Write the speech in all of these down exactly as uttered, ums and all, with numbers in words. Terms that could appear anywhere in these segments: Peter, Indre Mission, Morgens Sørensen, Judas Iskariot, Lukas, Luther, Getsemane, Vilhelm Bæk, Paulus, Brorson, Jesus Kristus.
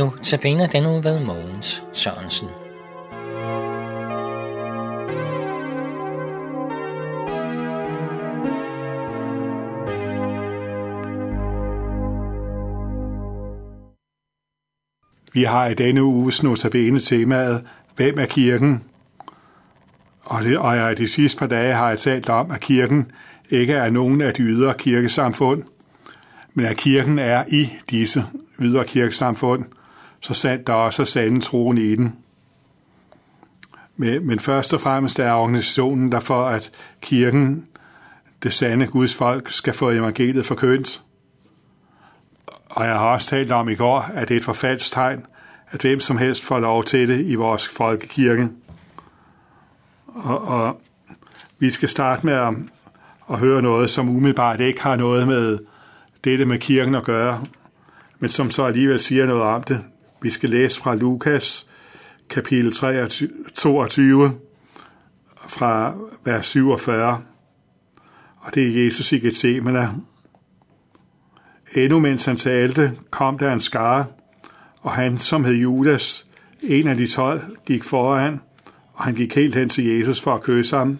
Nu tabiner den nu ved Morgens Sørensen. Vi har i denne uges notabene temaet, hvem er kirken? Og, det, og jeg de sidste par dage har jeg talt om, at kirken ikke er nogen af de ydre kirkesamfund, men at kirken er i disse ydre kirkesamfund, så sandt der også er sande troen i den. Men, men først og fremmest er organisationen derfor, at kirken, det sande Guds folk, skal få evangeliet forkyndt. Og jeg har også talt om i går, at det er et forfalsk tegn, at hvem som helst får lov til det i vores folkekirke. Og, og vi skal starte med at, at høre noget, som umiddelbart ikke har noget med dette med kirken at gøre, men som så alligevel siger noget om det. Vi skal læse fra Lukas, kapitel toogtyve, fra vers syvogfyrre. Og det er Jesus i Getsemane. Endnu mens han talte, kom der en skare, og han, som hed Judas, en af de tolv, gik foran, og han gik helt hen til Jesus for at kysse ham.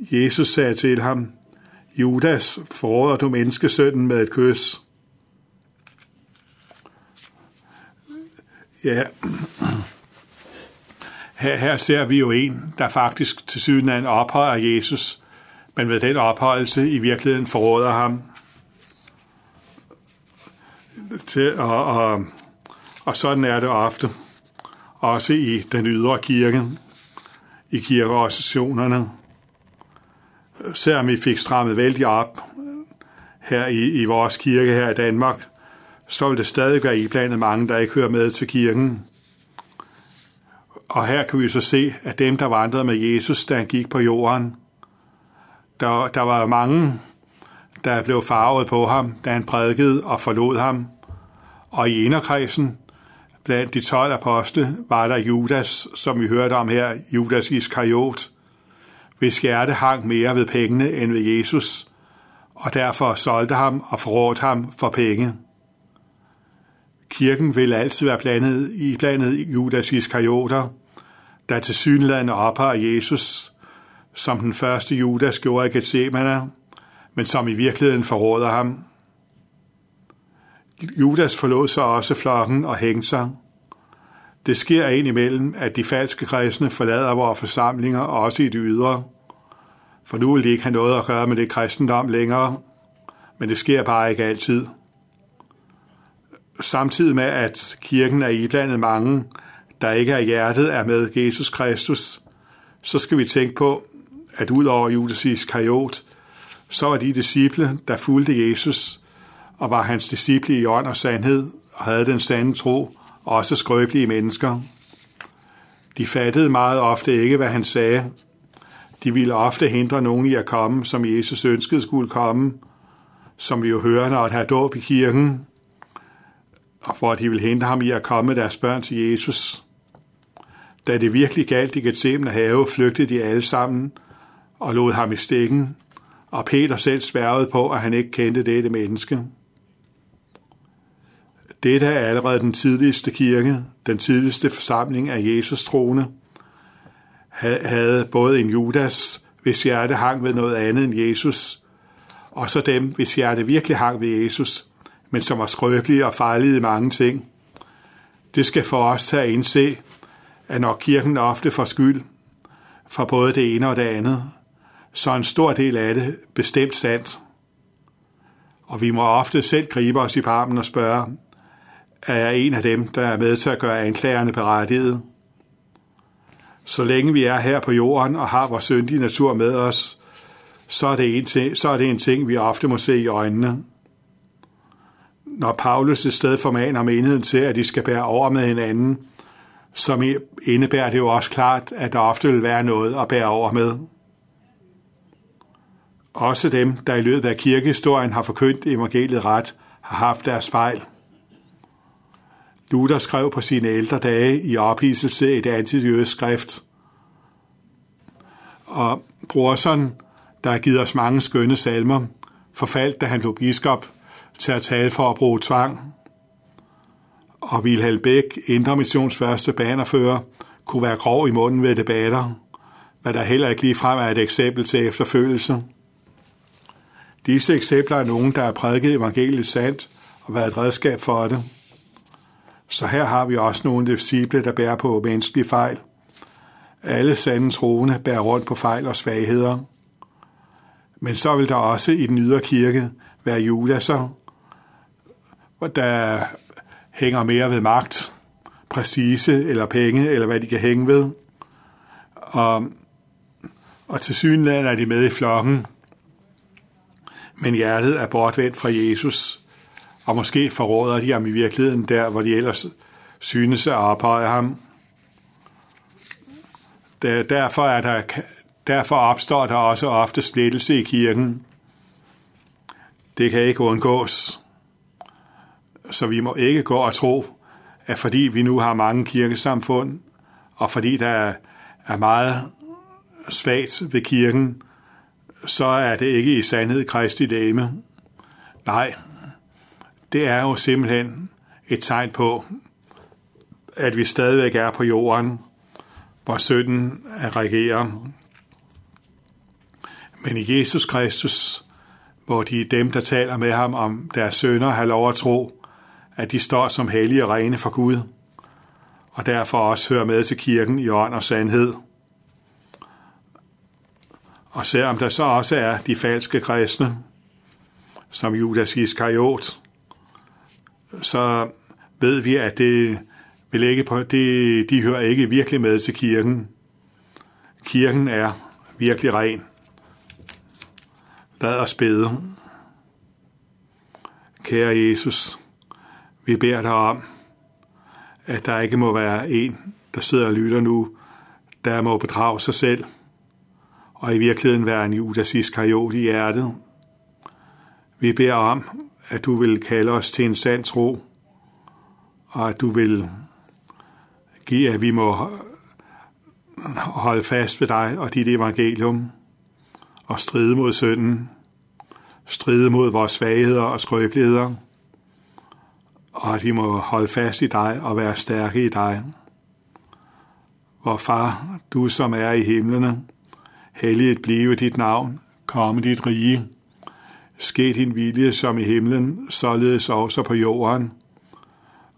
Jesus sagde til ham, Judas, forråder du menneskesønnen med et kys? Ja, her, her ser vi jo en, der faktisk til syvende ophøjer Jesus, men ved den ophøjelse i virkeligheden forråder ham. Til, og, og, og sådan er det ofte, også i den ydre kirke, i kirkeorganisationerne. Selvom vi fik strammet vældig op her i, i vores kirke her i Danmark, så vil det stadig være iblandet mange, der ikke hører med til kirken. Og her kan vi så se, at dem, der vandrede med Jesus, da han gik på jorden, der, der var mange, der blev farvet på ham, da han prædikede og forlod ham. Og i inderkredsen, blandt de tolv apostle, var der Judas, som vi hørte om her, Judas Iskariot, hvis hjerte hang mere ved pengene end ved Jesus, og derfor solgte ham og forrådte ham for penge. Kirken vil altid være blandet i blandet Judas Iskarioter, der til synligheden ophøjer Jesus, som den første Judas gjorde i Getsemane, men som i virkeligheden forråder ham. Judas forlod så også flokken og hængte sig. Det sker indimellem, at de falske kristne forlader vores forsamlinger, også i det ydre. For nu vil de ikke have noget at gøre med det kristendom længere, men det sker bare ikke altid. Samtidig med, at kirken er iblandet mange, der ikke af hjertet er med Jesus Kristus, så skal vi tænke på, at udover Judas Iskariot, så var de disciple, der fulgte Jesus, og var hans disciple i ånd og sandhed, og havde den sande tro, også skrøbelige mennesker. De fattede meget ofte ikke, hvad han sagde. De ville ofte hindre nogen i at komme, som Jesus ønskede skulle komme, som vi jo hører, når der er dåb i kirken, og for at de ville hindre ham i at komme med deres børn til Jesus. Da det virkelig galt i Getsemane have, flygtede de alle sammen og lod ham i stikken, og Peter selv sværgede på, at han ikke kendte dette menneske. Dette er allerede den tidligste kirke, den tidligste forsamling af Jesus troende, havde både en Judas, hvis hjerte hang ved noget andet end Jesus, og så dem, hvis hjerte virkelig hang ved Jesus, men som var skrøbelige og fejlede i mange ting. Det skal for os til at indse, at når kirken ofte får skyld for både det ene og det andet, så en stor del af det bestemt sandt. Og vi må ofte selv gribe os i armen og spørge, er jeg en af dem, der er med til at gøre anklagerne berettiget? Så længe vi er her på jorden og har vores syndige natur med os, så er det en ting, så er det en ting vi ofte må se i øjnene. Når Paulus i stedet formaner menigheden til, at de skal bære over med hinanden, så indebærer det jo også klart, at der ofte vil være noget at bære over med. Også dem, der i løbet af kirkehistorien har forkyndt evangeliet ret, har haft deres fejl. Luther skrev på sine ældre dage i ophidselse et antijødisk skrift. Og Brorson, der har givet os mange skønne salmer, forfaldt, da han blev biskop, til at tale for at bruge tvang. og Vilhelm Bæk, Indre Missions første banerfører, kunne være grov i munden ved debatter, hvad der heller ikke ligefrem er et eksempel til efterfølgelse. Disse eksempler er nogen, der har prædiket evangeliet sandt og været et redskab for det. Så her har vi også nogle disciple, der bærer på menneskelige fejl. Alle sande troende bærer rundt på fejl og svagheder. Men så vil der også i den ydre kirke være Judaser, der hænger mere ved magt, præcise eller penge, eller hvad de kan hænge ved. Og, og til synligheden er de med i flokken, men hjertet er bortvendt fra Jesus, og måske forråder de ham i virkeligheden der, hvor de ellers synes at ophøje ham. Derfor, er der, derfor opstår der også ofte splittelse i kirken. Det kan ikke undgås. Så vi må ikke gå og tro, at fordi vi nu har mange kirkesamfund, og fordi der er meget svagt ved kirken, så er det ikke i sandhed Kristi dame. Nej, det er jo simpelthen et tegn på, at vi stadigvæk er på jorden, hvor synden er regerer. Men i Jesus Kristus, hvor de dem, der taler med ham om deres synder, har lov at tro, at de står som hellige og rene for Gud, og derfor også hører med til kirken i ånd og sandhed. Og selvom der så også er de falske kristne, som Judas Iskariot, så ved vi, at det vil ikke på, det, de hører ikke virkelig med til kirken. Kirken er virkelig ren. Lad os bede. Kære Jesus, vi beder dig om, at der ikke må være en, der sidder og lytter nu, der må bedrage sig selv, og i virkeligheden være en Judas Iskariot i hjertet. Vi beder om, at du vil kalde os til en sand tro, og at du vil give, at vi må holde fast ved dig og dit evangelium, og stride mod synden, stride mod vores svagheder og skrøbeligheder, og at vi må holde fast i dig og være stærke i dig. Vor far, du som er i himlene, helliget blive dit navn, komme dit rige, ske din vilje som i himlen, således også på jorden,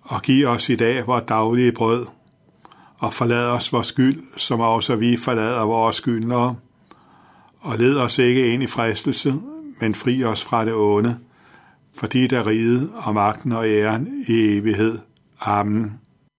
og giv os i dag vores daglige brød, og forlad os vores skyld, som også vi forlader vores skyldnere, og led os ikke ind i fristelse, men fri os fra det onde, fordi der riget og magten og æren i evighed. Amen.